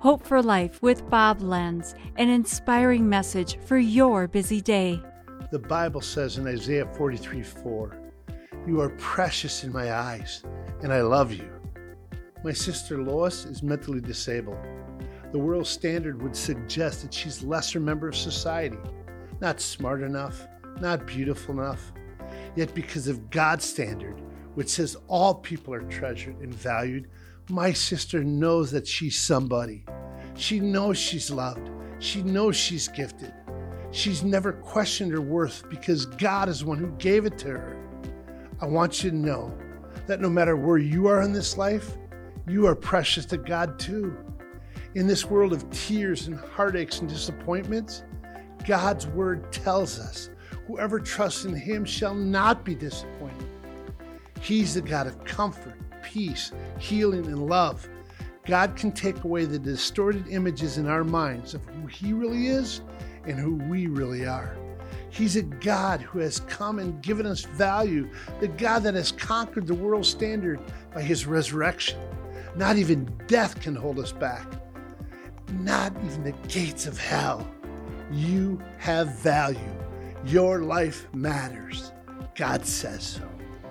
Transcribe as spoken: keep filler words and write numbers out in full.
Hope for Life with Bob Lenz, an inspiring message for your busy day. The Bible says in Isaiah forty-three four, "You are precious in my eyes, and I love you." My sister Lois is mentally disabled. The world standard would suggest that she's a lesser member of society, not smart enough, not beautiful enough. Yet because of God's standard, which says all people are treasured and valued, my sister knows that she's somebody. She knows she's loved. She knows she's gifted. She's never questioned her worth because God is the one who gave it to her. I want you to know that no matter where you are in this life, you are precious to God too. In this world of tears and heartaches and disappointments, God's word tells us whoever trusts in him shall not be disappointed. He's the God of comfort, peace, healing, and love. God can take away the distorted images in our minds of who he really is and who we really are. He's a God who has come and given us value, the God that has conquered the world standard by his resurrection. Not even death can hold us back. Not even the gates of hell. You have value. Your life matters. God says so.